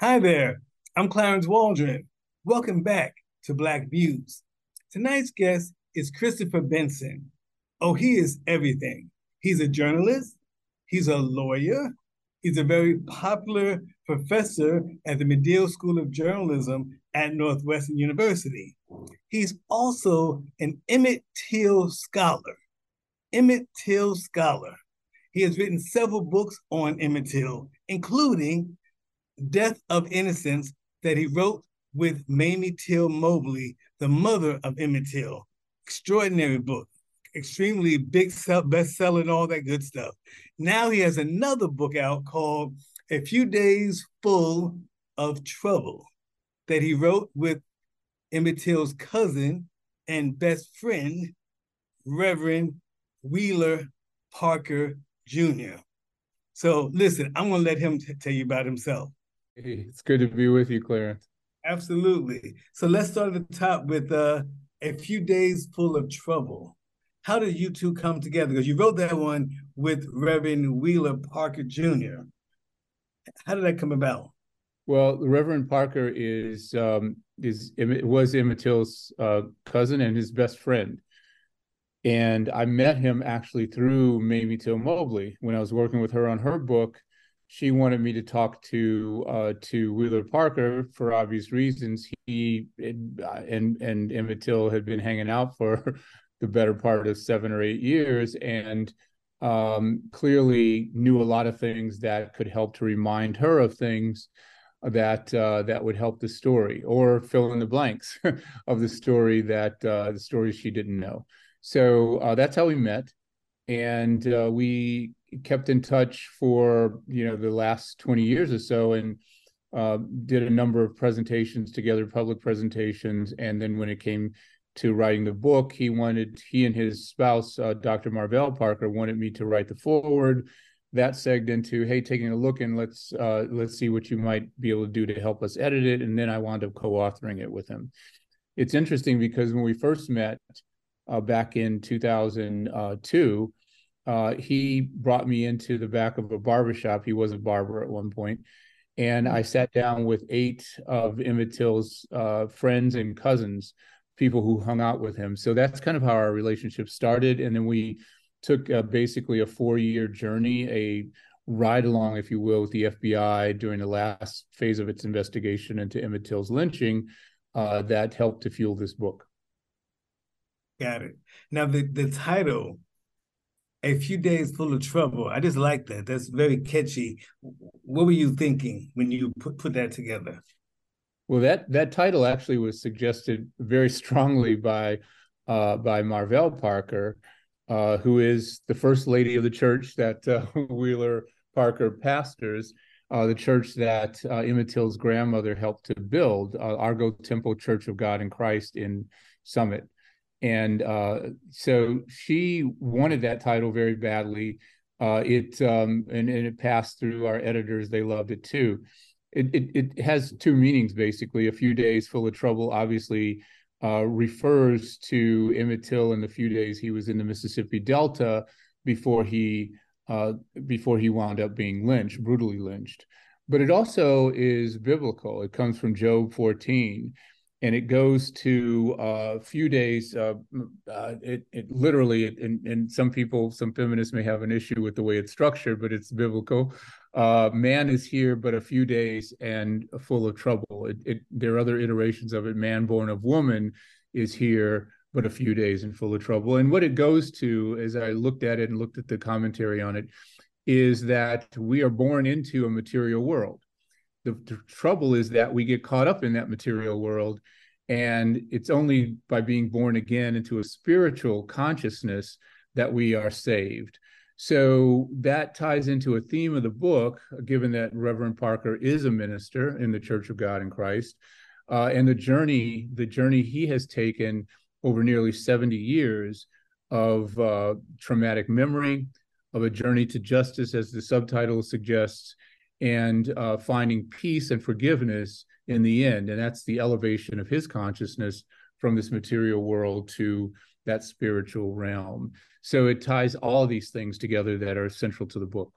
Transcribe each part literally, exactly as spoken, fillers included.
Hi there, I'm Clarence Waldron. Welcome back to Black Views. Tonight's guest is Christopher Benson. Oh, he is everything. He's a journalist, he's a lawyer, he's a very popular professor at the Medill School of Journalism at Northwestern University. He's also an Emmett Till scholar. Emmett Till scholar. He has written several books on Emmett Till, including Death of Innocence, that he wrote with Mamie Till Mobley, the mother of Emmett Till. Extraordinary book, extremely big bestseller and all that good stuff. Now he has another book out called A Few Days Full of Trouble that he wrote with Emmett Till's cousin and best friend, Reverend Wheeler Parker Junior So listen, I'm going to let him t- tell you about himself. Hey, it's good to be with you, Clarence. Absolutely. So let's start at the top with uh, A Few Days Full of Trouble. How did you two come together? Because you wrote that one with Reverend Wheeler Parker Junior How did that come about? Well, Reverend Parker is um, is was Emmett Till's uh, cousin and his best friend. And I met him actually through Mamie Till Mobley. When I was working with her on her book, she wanted me to talk to uh, to Wheeler Parker for obvious reasons. He and and Emmett Till had been hanging out for the better part of seven or eight years and um, clearly knew a lot of things that could help to remind her of things that uh, that would help the story or fill in the blanks of the story that uh, the stories she didn't know. So uh, that's how we met, and uh, we kept in touch for, you know, the last twenty years or so, and uh, did a number of presentations together, public presentations. And then when it came to writing the book, he wanted, he and his spouse, uh, Doctor Marvell Parker, wanted me to write the foreword. That segged into, hey, taking a look and let's uh, let's see what you might be able to do to help us edit it. And then I wound up co-authoring it with him. It's interesting because when we first met, Uh, back in two thousand two, uh, he brought me into the back of a barbershop. He was a barber at one point. And I sat down with eight of Emmett Till's uh, friends and cousins, people who hung out with him. So that's kind of how our relationship started. And then we took uh, basically a four-year journey, a ride along, if you will, with the F B I during the last phase of its investigation into Emmett Till's lynching uh, that helped to fuel this book. Got it. Now, the, the title, A Few Days Full of Trouble, I just like that. That's very catchy. What were you thinking when you put, put that together? Well, that that title actually was suggested very strongly by uh, by Marvell Parker, uh, who is the first lady of the church that uh, Wheeler Parker pastors, uh, the church that uh, Emmett Till's grandmother helped to build, uh, Argo Temple Church of God in Christ in Summit. And uh, so she wanted that title very badly. Uh, it um, and, and it passed through our editors. They loved it, too. It, it it has two meanings, basically. A few days full of trouble, obviously, uh, refers to Emmett Till and the few days he was in the Mississippi Delta before he uh, before he wound up being lynched, brutally lynched. But it also is biblical. It comes from Job fourteen. And it goes to a uh, few days, uh, uh, it, it literally, it, and, and some people, some feminists may have an issue with the way it's structured, but it's biblical. Uh, man is here but a few days and full of trouble. It, it, there are other iterations of it. Man born of woman is here but a few days and full of trouble. And what it goes to, as I looked at it and looked at the commentary on it, is that we are born into a material world. The, the trouble is that we get caught up in that material world, and it's only by being born again into a spiritual consciousness that we are saved. So that ties into a theme of the book, given that Reverend Parker is a minister in the Church of God in Christ, uh, and the journey, the journey he has taken over nearly seventy years of uh, traumatic memory, of a journey to justice, as the subtitle suggests, and uh, finding peace and forgiveness in the end. And that's the elevation of his consciousness from this material world to that spiritual realm. So it ties all these things together that are central to the book.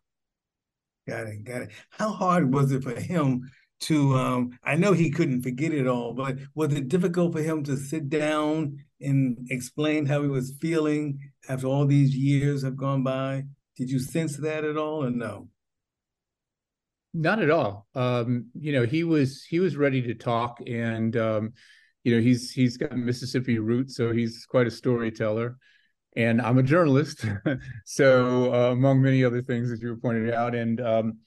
Got it, got it. How hard was it for him to, um, I know he couldn't forget it all, but was it difficult for him to sit down and explain how he was feeling after all these years have gone by? Did you sense that at all or no? Not at all. Um, you know, he was he was ready to talk, and um, you know, he's he's got Mississippi roots, so he's quite a storyteller, and I'm a journalist, so uh, among many other things, as you were pointing out, and um,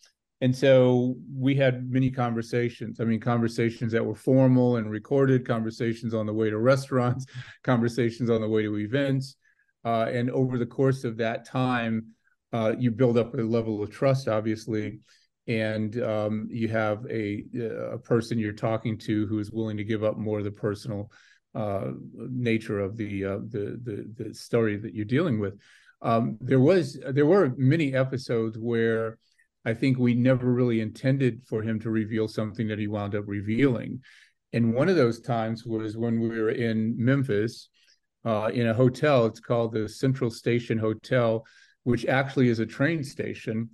and so we had many conversations. I mean, conversations that were formal and recorded, conversations on the way to restaurants, conversations on the way to events, uh, and over the course of that time, uh, you build up a level of trust, obviously. And um, you have a, a person you're talking to who is willing to give up more of the personal uh, nature of the, uh, the the the story that you're dealing with. Um, there was there were many episodes where I think we never really intended for him to reveal something that he wound up revealing. And one of those times was when we were in Memphis uh, in a hotel. It's called the Central Station Hotel, which actually is a train station.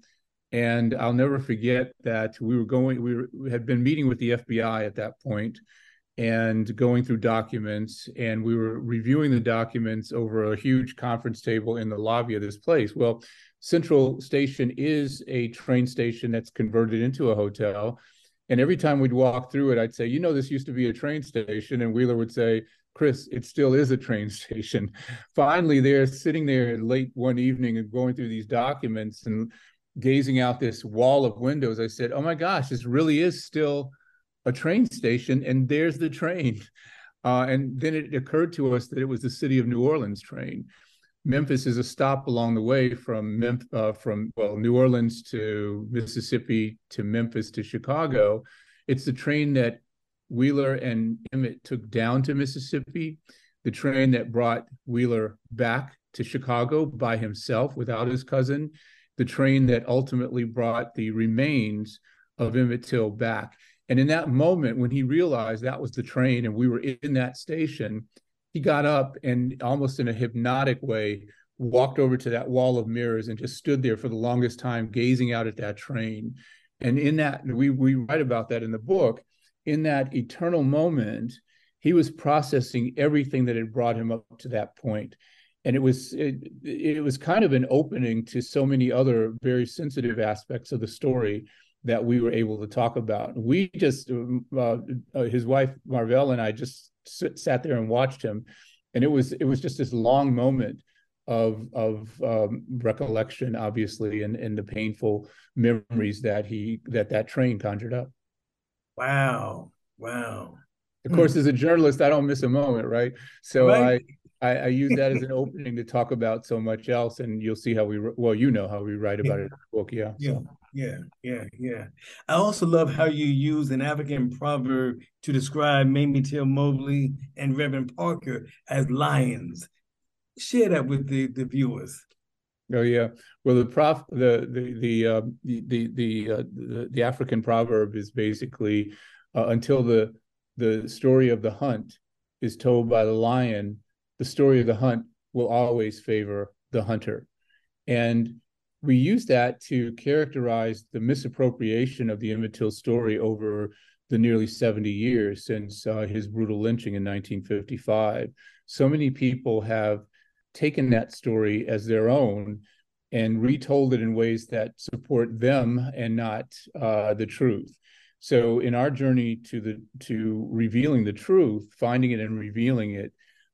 And I'll never forget that we were going, we, were, we had been meeting with the F B I at that point and going through documents, and we were reviewing the documents over a huge conference table in the lobby of this place. Well, Central Station is a train station that's converted into a hotel. And every time we'd walk through it, I'd say, you know, this used to be a train station. And Wheeler would say, Chris, it still is a train station. Finally, they're sitting there late one evening and going through these documents and gazing out this wall of windows, I said, oh my gosh, this really is still a train station, and there's the train. Uh, and then it occurred to us that it was the City of New Orleans train. Memphis is a stop along the way from, Mem uh, from well, New Orleans to Mississippi to Memphis to Chicago. It's the train that Wheeler and Emmett took down to Mississippi, the train that brought Wheeler back to Chicago by himself without his cousin, the train that ultimately brought the remains of Emmett Till back. And in that moment, when he realized that was the train and we were in that station, he got up and almost in a hypnotic way, walked over to that wall of mirrors and just stood there for the longest time, gazing out at that train. And in that, we, we write about that in the book, in that eternal moment, he was processing everything that had brought him up to that point. And it was it, it was kind of an opening to so many other very sensitive aspects of the story that we were able to talk about. We just, uh, his wife Marvell and I just sit, sat there and watched him, and it was it was just this long moment of of um, recollection, obviously, and and the painful memories that he that that train conjured up. Wow! Wow! Of course, as a journalist, I don't miss a moment, right? So right. I. I, I use that as an opening to talk about so much else, and you'll see how we, well, you know how we write about yeah. it in the book, yeah. Yeah, so. yeah, yeah, yeah. I also love how you use an African proverb to describe Mamie Till Mobley and Reverend Parker as lions. Share that with the, the viewers. Oh yeah, well the prof, the the the uh, the the, uh, the the African proverb is basically uh, until the the story of the hunt is told by the lion, the story of the hunt will always favor the hunter. And we use that to characterize the misappropriation of the Emmett Till story over the nearly seventy years since uh, his brutal lynching in nineteen fifty-five. So many people have taken that story as their own and retold it in ways that support them and not uh, the truth. So in our journey to, the, to revealing the truth, finding it and revealing it,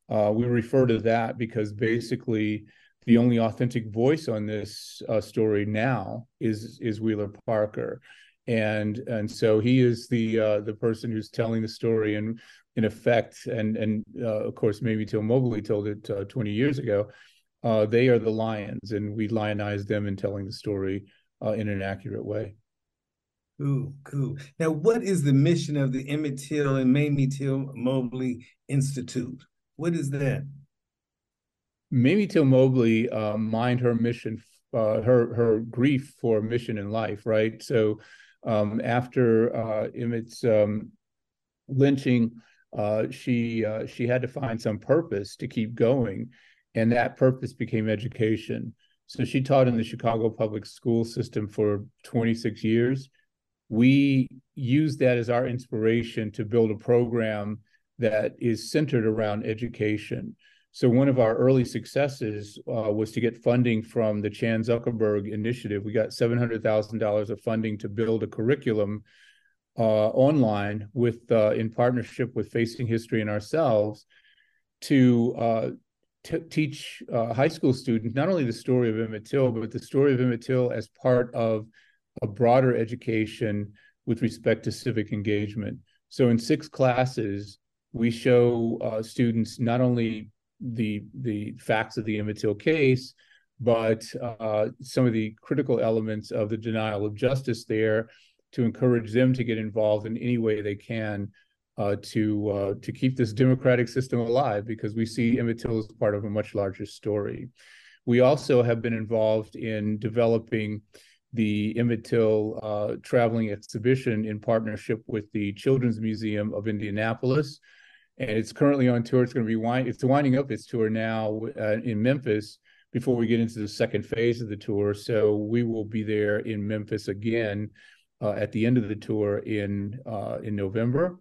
Uh, we refer to that because basically the only authentic voice on this uh, story now is is Wheeler Parker, and and so he is the uh, the person who's telling the story and in effect, and and uh, of course Mamie Till Mobley told it uh, twenty years ago. Uh, they are the lions, and we lionize them in telling the story uh, in an accurate way. Ooh, cool. Now, what is the mission of the Emmett Till and Mamie Till Mobley Institute? What is that? Mamie Till Mobley uh, mined her mission, uh, her her grief for mission in life, right? So um, after uh, Emmett's um, lynching, uh, she uh, she had to find some purpose to keep going, and that purpose became education. So she taught in the Chicago public school system for twenty-six years. We used that as our inspiration to build a program that is centered around education. So one of our early successes uh, was to get funding from the Chan Zuckerberg Initiative. We got seven hundred thousand dollars of funding to build a curriculum uh, online with uh, in partnership with Facing History and ourselves to uh, t- teach uh, high school students not only the story of Emmett Till, but the story of Emmett Till as part of a broader education with respect to civic engagement. So in six classes, we show uh, students not only the the facts of the Emmett Till case, but uh, some of the critical elements of the denial of justice there to encourage them to get involved in any way they can uh, to uh, to keep this democratic system alive, because we see Emmett Till as part of a much larger story. We also have been involved in developing the Emmett Till uh, traveling exhibition in partnership with the Children's Museum of Indianapolis. And it's currently on tour. It's going to be wind, it's winding up its tour now uh, in Memphis before we get into the second phase of the tour. So we will be there in Memphis again uh, at the end of the tour in uh, in November.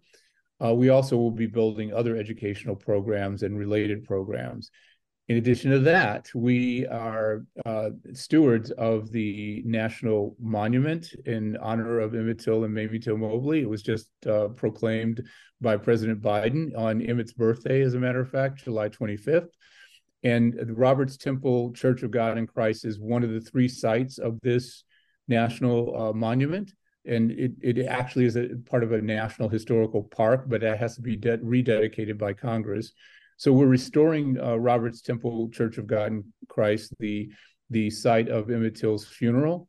Uh, we also will be building other educational programs and related programs. In addition to that, we are uh, stewards of the National Monument in honor of Emmett Till and Mamie Till Mobley. It was just uh, proclaimed by President Biden on Emmett's birthday, as a matter of fact, July twenty-fifth. And the Roberts Temple Church of God in Christ is one of the three sites of this national uh, monument. And it, it actually is a part of a national historical park, but it has to be de- rededicated by Congress. So we're restoring uh, Roberts Temple Church of God in Christ, the, the site of Emmett Till's funeral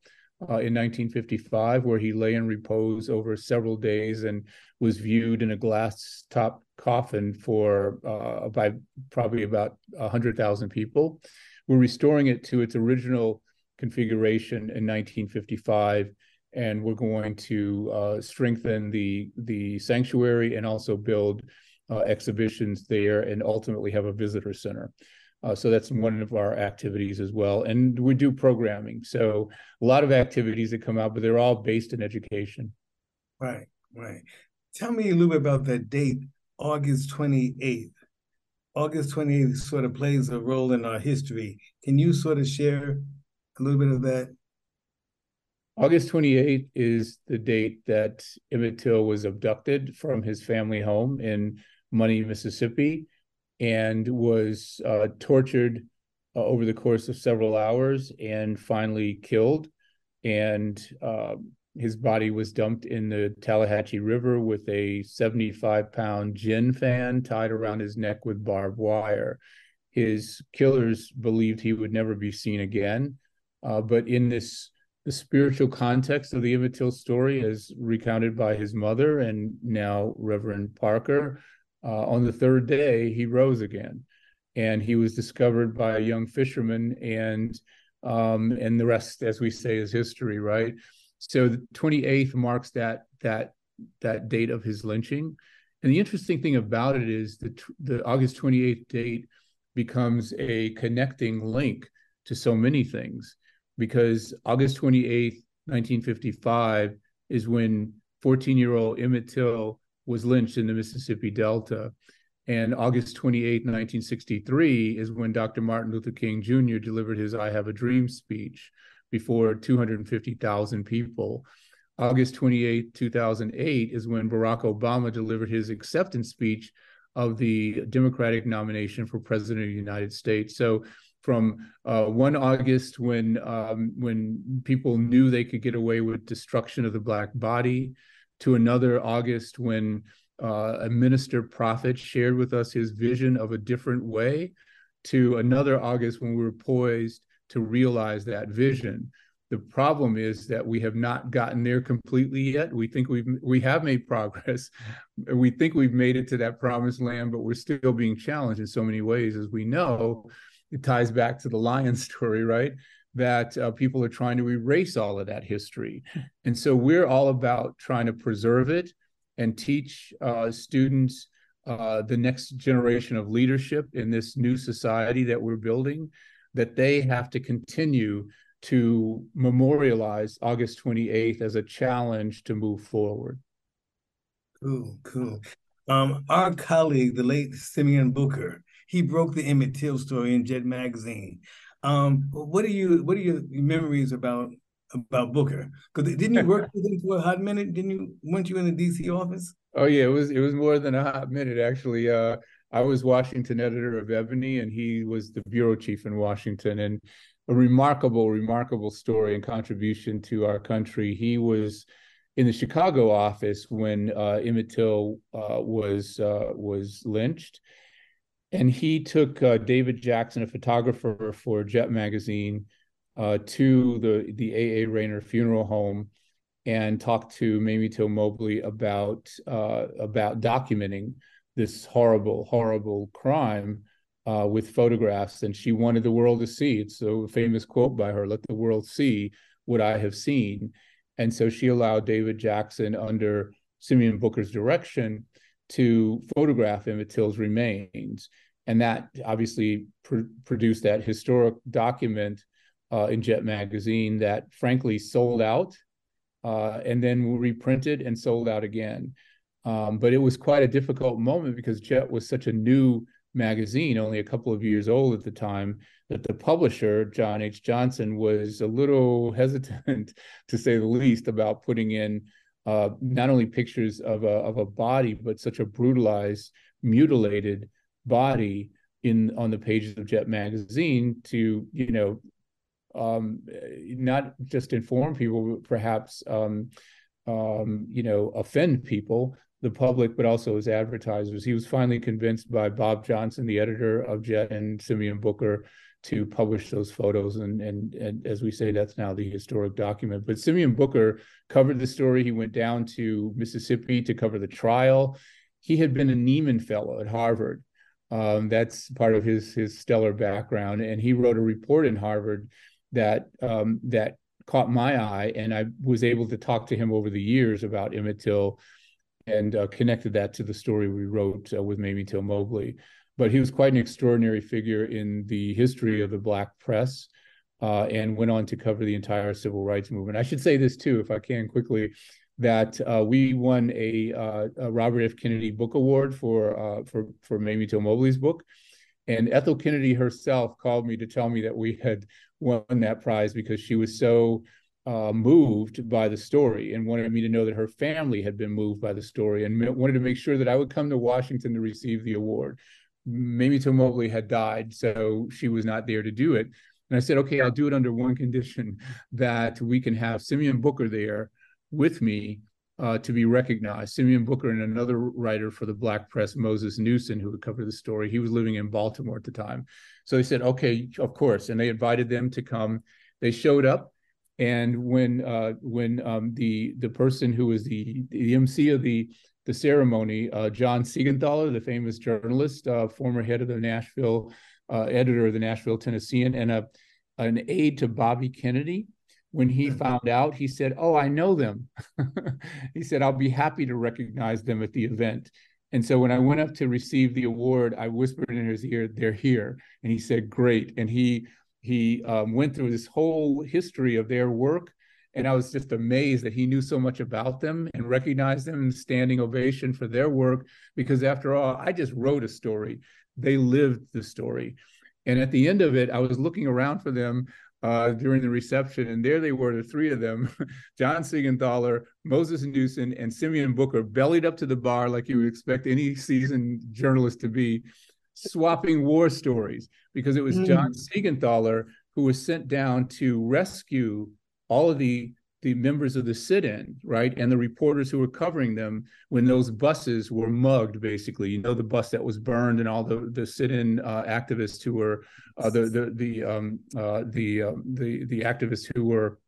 uh, in nineteen fifty-five, where he lay in repose over several days and was viewed in a glass-topped coffin for uh, by probably about one hundred thousand people. We're restoring it to its original configuration in nineteen fifty-five, and we're going to uh, strengthen the, the sanctuary and also build Uh, exhibitions there, and ultimately have a visitor center. Uh, so that's one of our activities as well. And we do programming. So a lot of activities that come out, but they're all based in education. Right, right. Tell me a little bit about that date, August twenty-eighth. August twenty-eighth sort of plays a role in our history. Can you sort of share a little bit of that? August twenty-eighth is the date that Emmett Till was abducted from his family home in Money, Mississippi, and was uh, tortured uh, over the course of several hours and finally killed. And uh, his body was dumped in the Tallahatchie River with a seventy-five pound gin fan tied around his neck with barbed wire. His killers believed he would never be seen again. Uh, but in this the spiritual context of the Emmett Till story, as recounted by his mother and now Reverend Parker, uh, on the third day, he rose again. And he was discovered by a young fisherman, and um, and the rest, as we say, is history, right? So the twenty-eighth marks that that that date of his lynching. And the interesting thing about it is that the August twenty-eighth date becomes a connecting link to so many things, because August twenty-eighth, nineteen fifty-five is when fourteen-year-old Emmett Till was lynched in the Mississippi Delta. And August twenty-eighth, nineteen sixty-three is when Doctor Martin Luther King Junior delivered his I Have a Dream speech before two hundred fifty thousand people. August twenty-eighth, two thousand eight is when Barack Obama delivered his acceptance speech of the Democratic nomination for President of the United States. So from uh, one August, when um, when people knew they could get away with destruction of the black body, to another August when uh, a minister prophet shared with us his vision of a different way, to another August when we were poised to realize that vision. The problem is that we have not gotten there completely yet. We think we've we have made progress. We think we've made it to that promised land, but we're still being challenged in so many ways, as we know. It ties back to the lion story, right? That uh, people are trying to erase all of that history. And so we're all about trying to preserve it and teach uh, students uh, the next generation of leadership in this new society that we're building, that they have to continue to memorialize August twenty-eighth as a challenge to move forward. Cool, cool. Um, our colleague, the late Simeon Booker, he broke the Emmett Till story in Jet magazine. Um, what are you? What are your memories about about Booker? Because didn't you work with him for a hot minute? Didn't you? Weren't you in the D C office? Oh yeah, it was it was more than a hot minute actually. Uh, I was Washington editor of Ebony, and he was the bureau chief in Washington. And a remarkable, remarkable story and contribution to our country. He was in the Chicago office when uh, Emmett Till uh, was uh, was lynched. And he took uh, David Jackson, a photographer for Jet magazine, uh, to the, the A A. Rayner funeral home and talked to Mamie Till Mobley about, uh, about documenting this horrible, horrible crime uh, with photographs. And she wanted the world to see. It's a famous quote by her, "Let the world see what I have seen." And so she allowed David Jackson, under Simeon Booker's direction, to photograph Emmett Till's remains. And that obviously pr produced that historic document uh, in Jet magazine that frankly sold out uh, and then reprinted and sold out again. Um, but it was quite a difficult moment because Jet was such a new magazine, only a couple of years old at the time, that the publisher, John H. Johnson, was a little hesitant, to say the least, about putting in Uh, not only pictures of a, of a body, but such a brutalized, mutilated body in on the pages of Jet magazine to, you know, um, not just inform people, but perhaps, um, um, you know, offend people, the public, but also as advertisers. He was finally convinced by Bob Johnson, the editor of Jet, and Simeon Booker to publish those photos. And, and, and as we say, that's now the historic document. But Simeon Booker covered the story. He went down to Mississippi to cover the trial. He had been a Neiman fellow at Harvard. Um, that's part of his, his stellar background. And he wrote a report in Harvard that, um, that caught my eye. And I was able to talk to him over the years about Emmett Till and uh, connected that to the story we wrote uh, with Mamie Till Mobley. But he was quite an extraordinary figure in the history of the Black press uh, and went on to cover the entire civil rights movement. I should say this, too, if I can quickly, that uh, we won a, uh, a Robert F. Kennedy Book award for, uh, for, for Mamie Till Mobley's book. And Ethel Kennedy herself called me to tell me that we had won that prize because she was so uh, moved by the story and wanted me to know that her family had been moved by the story and wanted to make sure that I would come to Washington to receive the award. Mamie Till Mobley had died, so she was not there to do it. And I said, okay, I'll do it under one condition, that we can have Simeon Booker there with me uh, to be recognized. Simeon Booker and another writer for the Black press, Moses Newsom, who would cover the story. He was living in Baltimore at the time. So they said, okay, of course. And they invited them to come. They showed up. And when uh, when um, the, the person who was the, the M C of the the ceremony, uh, John Siegenthaler, the famous journalist, uh, former head of the Nashville, uh, editor of the Nashville Tennessean, and a, an aide to Bobby Kennedy, when he found out, he said, "Oh, I know them." He said, "I'll be happy to recognize them at the event." And so when I went up to receive the award, I whispered in his ear, "They're here." And he said, "Great." And he, he um, went through this whole history of their work. And I was just amazed that he knew so much about them and recognized them, in standing ovation for their work, because after all, I just wrote a story. They lived the story. And at the end of it, I was looking around for them uh, during the reception, and there they were, the three of them, John Siegenthaler, Moses Newsom, and Simeon Booker, bellied up to the bar like you would expect any seasoned journalist to be, swapping war stories, because it was mm. John Siegenthaler who was sent down to rescue all of the, the members of the sit-in, right, and the reporters who were covering them when those buses were mugged, basically. You know, the bus that was burned and all the, the sit-in uh, activists who were uh, the the the um, uh, the, um, the the activists who were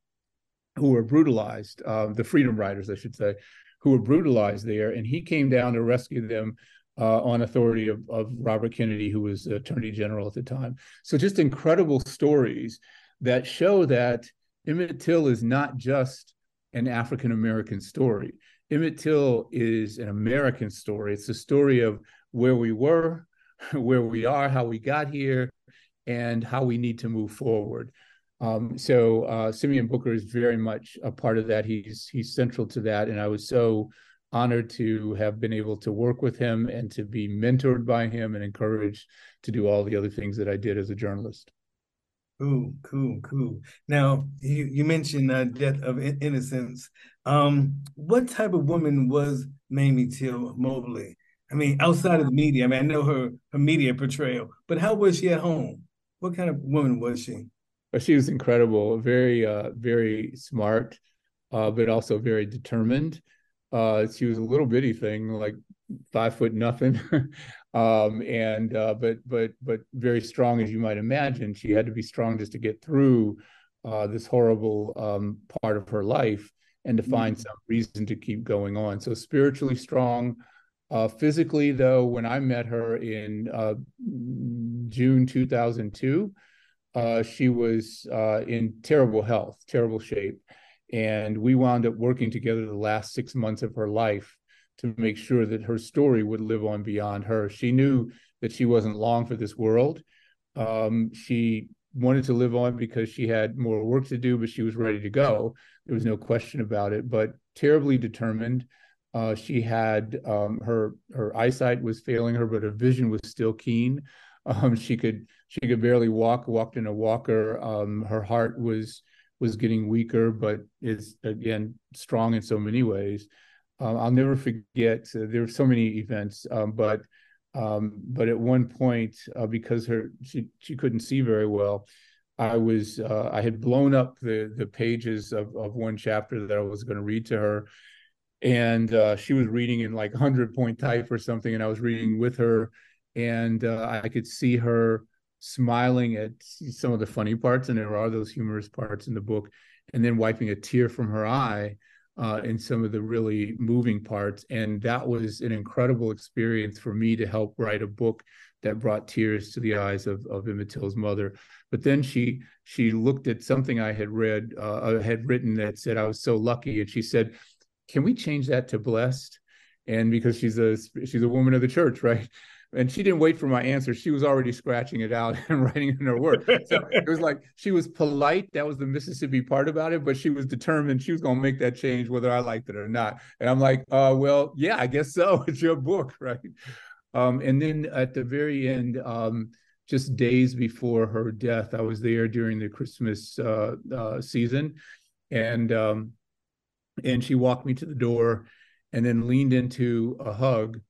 who were brutalized, uh, the Freedom Riders, I should say, who were brutalized there. And he came down to rescue them uh, on authority of, of Robert Kennedy, who was Attorney General at the time. So just incredible stories that show that Emmett Till is not just an African-American story. Emmett Till is an American story. It's the story of where we were, where we are, how we got here, and how we need to move forward. Um, so uh, Simeon Booker is very much a part of that. He's he's central to that. And I was so honored to have been able to work with him and to be mentored by him and encouraged to do all the other things that I did as a journalist. Cool, cool, cool. Now, you, you mentioned uh, Death of Innocence. Um, what type of woman was Mamie Till Mobley? I mean, outside of the media, I mean, I know her, her media portrayal, but how was she at home? What kind of woman was she? Well, she was incredible, very, uh, very smart, uh, but also very determined. Uh, she was a little bitty thing, like five foot nothing, um, and uh, but but but very strong, as you might imagine. She had to be strong just to get through uh, this horrible um, part of her life and to find some reason to keep going on. So spiritually strong. Uh, physically, though, when I met her in uh, June two thousand two, uh, she was uh, in terrible health, terrible shape. And we wound up working together the last six months of her life to make sure that her story would live on beyond her. She knew that she wasn't long for this world. Um, she wanted to live on because she had more work to do, but she was ready to go. There was no question about it, but terribly determined. Uh, she had um, her her eyesight was failing her, but her vision was still keen. Um, she could she could barely walk, walked in a walker. Um, her heart was was getting weaker, but is, again, strong in so many ways. Um, I'll never forget, uh, there were so many events, um, but um, but at one point, uh, because her she, she couldn't see very well, I was uh, I had blown up the, the pages of, of one chapter that I was going to read to her. And uh, she was reading in like hundred point type or something, and I was reading with her, and uh, I could see her smiling at some of the funny parts, and there are those humorous parts in the book, and then wiping a tear from her eye uh, in some of the really moving parts. And that was an incredible experience for me to help write a book that brought tears to the eyes of, of Emmett Till's mother. But then she she looked at something I had read, uh, I had written that said, "I was so lucky," and she said, "Can we change that to blessed?" And because she's a she's a woman of the church, right? And she didn't wait for my answer. She was already scratching it out and writing it in her work. So it was like, she was polite. That was the Mississippi part about it, but she was determined she was going to make that change whether I liked it or not. And I'm like, uh, well, yeah, I guess so. It's your book, right? Um, and then at the very end, um, just days before her death, I was there during the Christmas uh, uh, season. And um And she walked me to the door and then leaned into a hug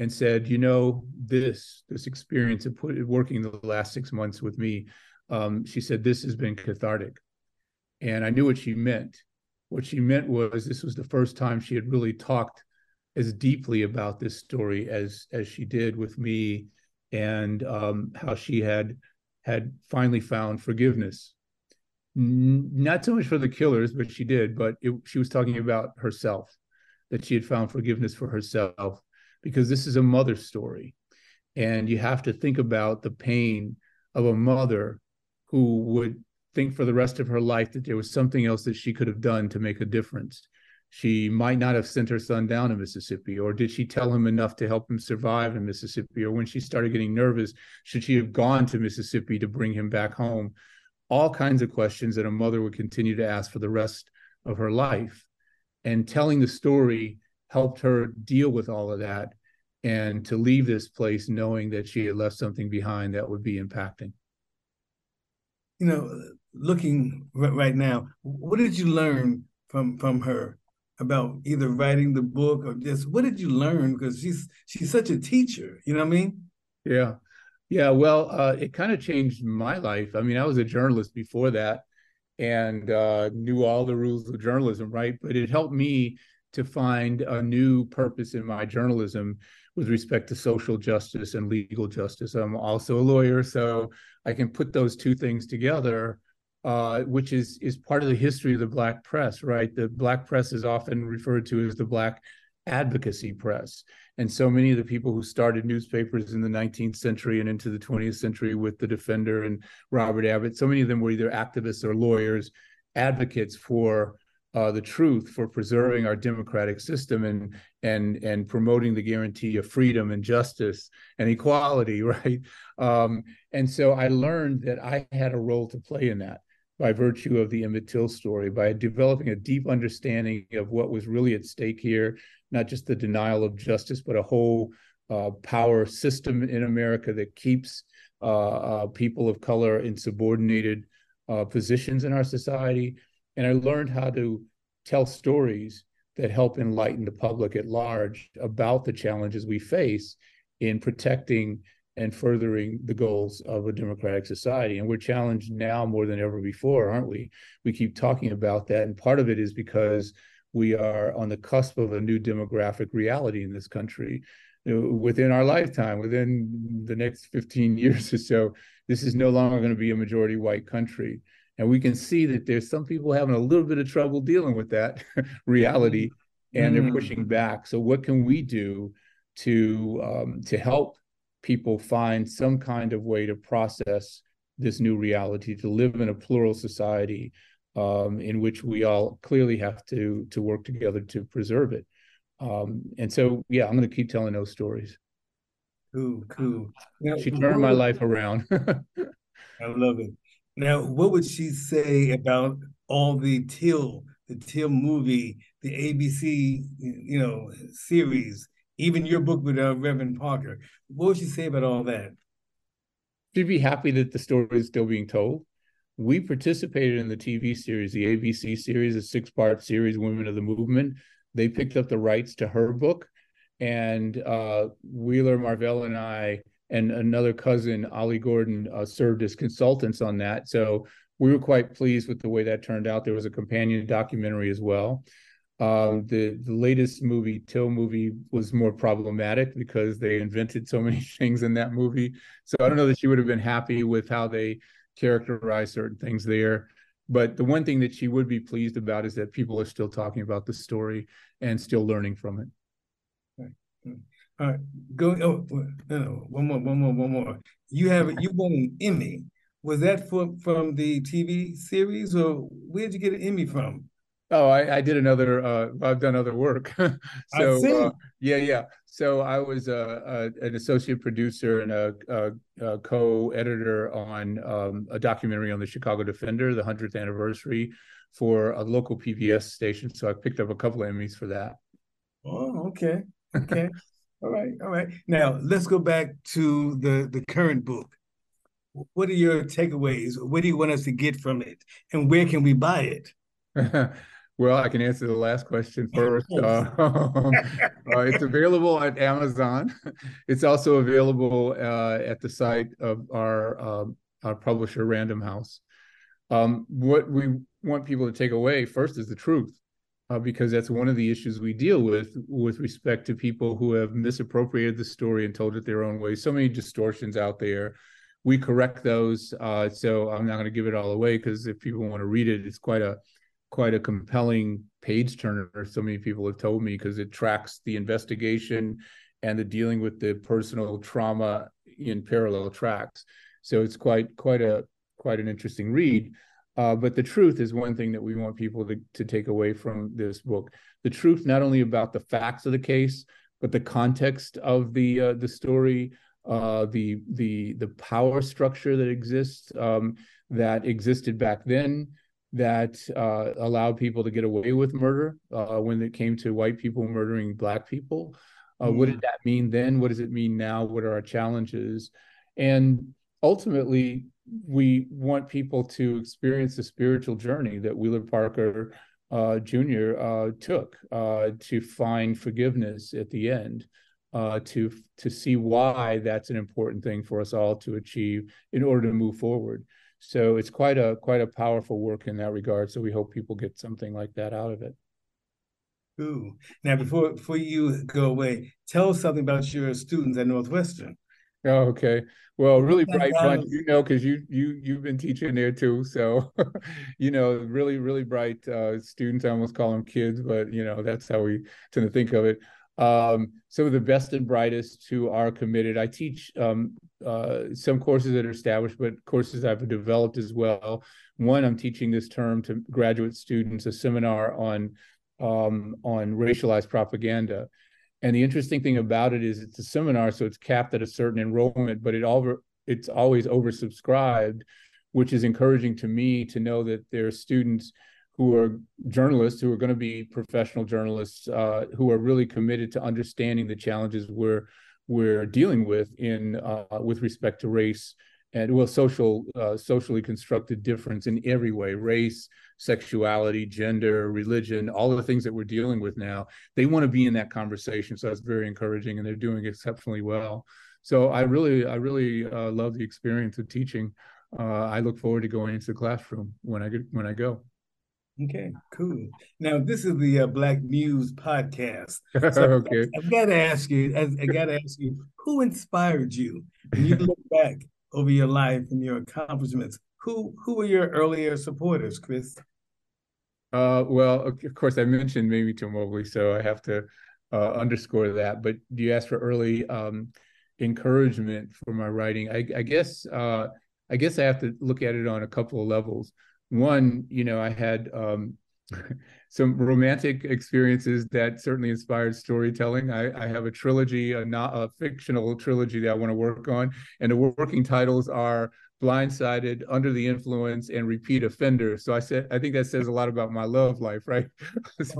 and said, you know, this, this experience of put, working the last six months with me, um, she said, this has been cathartic. And I knew what she meant. What she meant was this was the first time she had really talked as deeply about this story as, as she did with me, and um, how she had, had finally found forgiveness. Not so much for the killers, but she did, but it, she was talking about herself, that she had found forgiveness for herself, because this is a mother story. And you have to think about the pain of a mother who would think for the rest of her life that there was something else that she could have done to make a difference. She might not have sent her son down to Mississippi, or did she tell him enough to help him survive in Mississippi? Or when she started getting nervous, should she have gone to Mississippi to bring him back home? All kinds of questions that a mother would continue to ask for the rest of her life. And telling the story helped her deal with all of that and to leave this place knowing that she had left something behind that would be impacting. You know, looking right now, what did you learn from, from her about either writing the book or just what did you learn? Because she's, she's such a teacher, you know what I mean? Yeah. Yeah, well, uh, it kind of changed my life. I mean, I was a journalist before that and uh, knew all the rules of journalism, right? But it helped me to find a new purpose in my journalism with respect to social justice and legal justice. I'm also a lawyer, so I can put those two things together, uh, which is, is part of the history of the Black press, right? The Black press is often referred to as the Black advocacy press. And so many of the people who started newspapers in the nineteenth century and into the twentieth century with the Defender and Robert Abbott, so many of them were either activists or lawyers, advocates for uh, the truth for preserving our democratic system and and and promoting the guarantee of freedom and justice and equality, right? Um, and so I learned that I had a role to play in that by virtue of the Emmett Till story, by developing a deep understanding of what was really at stake here, not just the denial of justice, but a whole uh, power system in America that keeps uh, uh, people of color in subordinated uh, positions in our society. And I learned how to tell stories that help enlighten the public at large about the challenges we face in protecting and furthering the goals of a democratic society. And we're challenged now more than ever before, aren't we? We keep talking about that. And part of it is because we are on the cusp of a new demographic reality in this country. Within our lifetime, within the next fifteen years or so, this is no longer going to be a majority white country. And we can see that there's some people having a little bit of trouble dealing with that reality, and mm. they're pushing back. So what can we do to um, to help people find some kind of way to process this new reality, to live in a plural society um, in which we all clearly have to, to work together to preserve it? Um, and so, yeah, I'm going to keep telling those stories. Ooh, cool. Now, she turned my life around. I love it. Now, what would she say about all the Till, the Till movie, the A B C, you know, series, even your book with uh, Reverend Parker? What would she say about all that? She'd be happy that the story is still being told. We participated in the T V series, the A B C series, a six-part series, Women of the Movement. They picked up the rights to her book, and uh, Wheeler, Marvell, and I, and another cousin, Ollie Gordon, uh, served as consultants on that. So we were quite pleased with the way that turned out. There was a companion documentary as well. Uh, the, the latest movie, Till movie, was more problematic because they invented so many things in that movie. So I don't know that she would have been happy with how they characterized certain things there. But the one thing that she would be pleased about is that people are still talking about the story and still learning from it. All right, go. Oh, no, no, one more, one more, one more. You have you won an Emmy. Was that for, from the T V series, or where did you get an Emmy from? Oh, I, I did another. Uh, I've done other work. so I see. Uh, yeah, yeah. So I was uh, uh, an associate producer and a, a, a co-editor on um, a documentary on the Chicago Defender, the hundredth anniversary, for a local P B S station. So I picked up a couple of Emmys for that. Oh, okay, okay. All right, all right. Now, let's go back to the, the current book. What are your takeaways? What do you want us to get from it? And where can we buy it? Well, I can answer the last question first. uh, uh, it's available at Amazon. It's also available uh, at the site of our, uh, our publisher, Random House. Um, what we want people to take away first is the truth. Uh, because that's one of the issues we deal with with respect to people who have misappropriated the story and told it their own way. So many distortions out there. We correct those. Uh, so I'm not going to give it all away, because if people want to read it, it's quite a quite a compelling page turner. So many people have told me, because it tracks the investigation and the dealing with the personal trauma in parallel tracks. So it's quite quite a quite an interesting read. Uh, but the truth is one thing that we want people to, to take away from this book. The truth, not only about the facts of the case, but the context of the uh, the story, uh, the the the power structure that exists, um, that existed back then, that uh, allowed people to get away with murder uh, when it came to white people murdering black people. Uh, mm-hmm. What did that mean then? What does it mean now? What are our challenges? And ultimately, we want people to experience the spiritual journey that Wheeler Parker uh, Junior uh, took uh, to find forgiveness at the end, uh, to to see why that's an important thing for us all to achieve in order to move forward. So it's quite a quite a powerful work in that regard. So we hope people get something like that out of it. Ooh. Now, before before you go away, tell us something about your students at Northwestern. Oh, okay. Well, really bright bunch, you know, because you you you've been teaching there too. So, you know, really really bright uh, students. I almost call them kids, but you know that's how we tend to think of it. um, some of the best and brightest who are committed. I teach um, uh, some courses that are established, but courses I've developed as well. One, I'm teaching this term to graduate students, a seminar on um, on racialized propaganda. And the interesting thing about it is it's a seminar, so it's capped at a certain enrollment, but it all, it's always oversubscribed, which is encouraging to me to know that there are students who are journalists, who are going to be professional journalists, uh, who are really committed to understanding the challenges we're we're dealing with in uh, with respect to race and well social uh, socially constructed difference in every way: race, sexuality, gender, religion, all of the things that we're dealing with now. They want to be in that conversation, so that's very encouraging, and they're doing exceptionally well. So I really, I really uh, love the experience of teaching. Uh, I look forward to going into the classroom when I get, when I go. Okay, cool. Now, this is the uh, Black Views podcast. So okay. I've got to ask you, I, I got to ask you, who inspired you when you look back over your life and your accomplishments? Who who were your earlier supporters, Chris? Uh, well, of course, I mentioned Mamie Till Mobley, so I have to uh, underscore that. But you asked for early um, encouragement for my writing. I, I guess uh, I guess I have to look at it on a couple of levels. One, you know, I had um, some romantic experiences that certainly inspired storytelling. I, I have a trilogy, a, not, a fictional trilogy that I want to work on. And the working titles are Blindsided, Under the Influence, and Repeat Offender. So I said, I think that says a lot about my love life, right?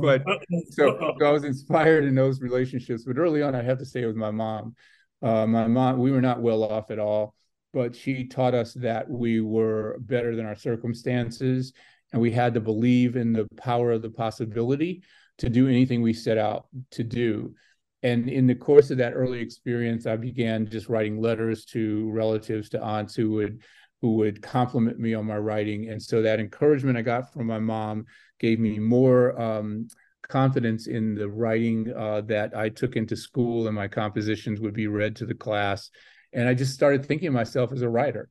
but so, so I was inspired in those relationships. But early on, I have to say it was my mom. Uh, my mom, we were not well off at all, but she taught us that we were better than our circumstances, and we had to believe in the power of the possibility to do anything we set out to do. And in the course of that early experience, I began just writing letters to relatives, to aunts who would who would compliment me on my writing. And so that encouragement I got from my mom gave me more um, confidence in the writing uh, that I took into school, and my compositions would be read to the class. And I just started thinking of myself as a writer.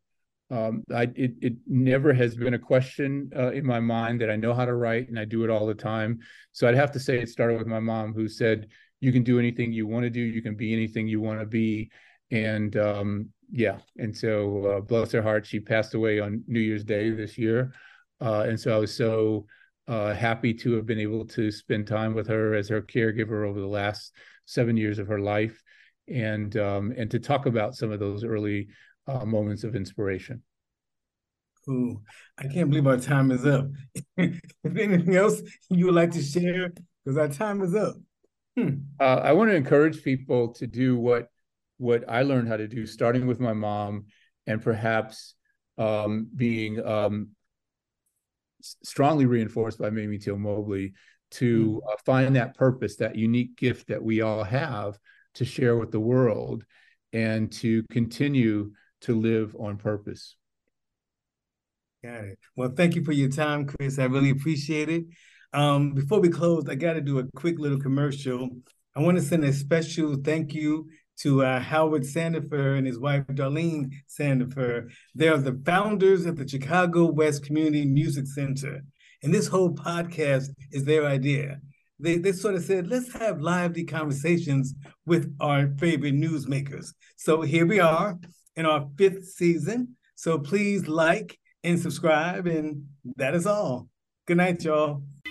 Um, I, it, it never has been a question uh, in my mind that I know how to write, and I do it all the time. So I'd have to say it started with my mom, who said, you can do anything you want to do. You can be anything you want to be. And um, yeah, and so uh, bless her heart, she passed away on New Year's Day this year. Uh, and so I was so uh, happy to have been able to spend time with her as her caregiver over the last seven years of her life. And um, and to talk about some of those early uh, moments of inspiration. Cool. I can't believe our time is up. Is there anything else you would like to share? Because our time is up. Hmm. Uh, I want to encourage people to do what what I learned how to do, starting with my mom, and perhaps um, being um, strongly reinforced by Mamie Till Mobley to uh, find that purpose, that unique gift that we all have, to share with the world and to continue to live on purpose. Got it. Well, thank you for your time, Chris. I really appreciate it. Um, before we close, I got to do a quick little commercial. I want to send a special thank you to uh, Howard Sandifer and his wife, Darlene Sandifer. They're the founders of the Chicago West Community Music Center. And this whole podcast is their idea. They, they sort of said, let's have lively conversations with our favorite newsmakers. So here we are in our fifth season. So please like and subscribe. And that is all. Good night, y'all.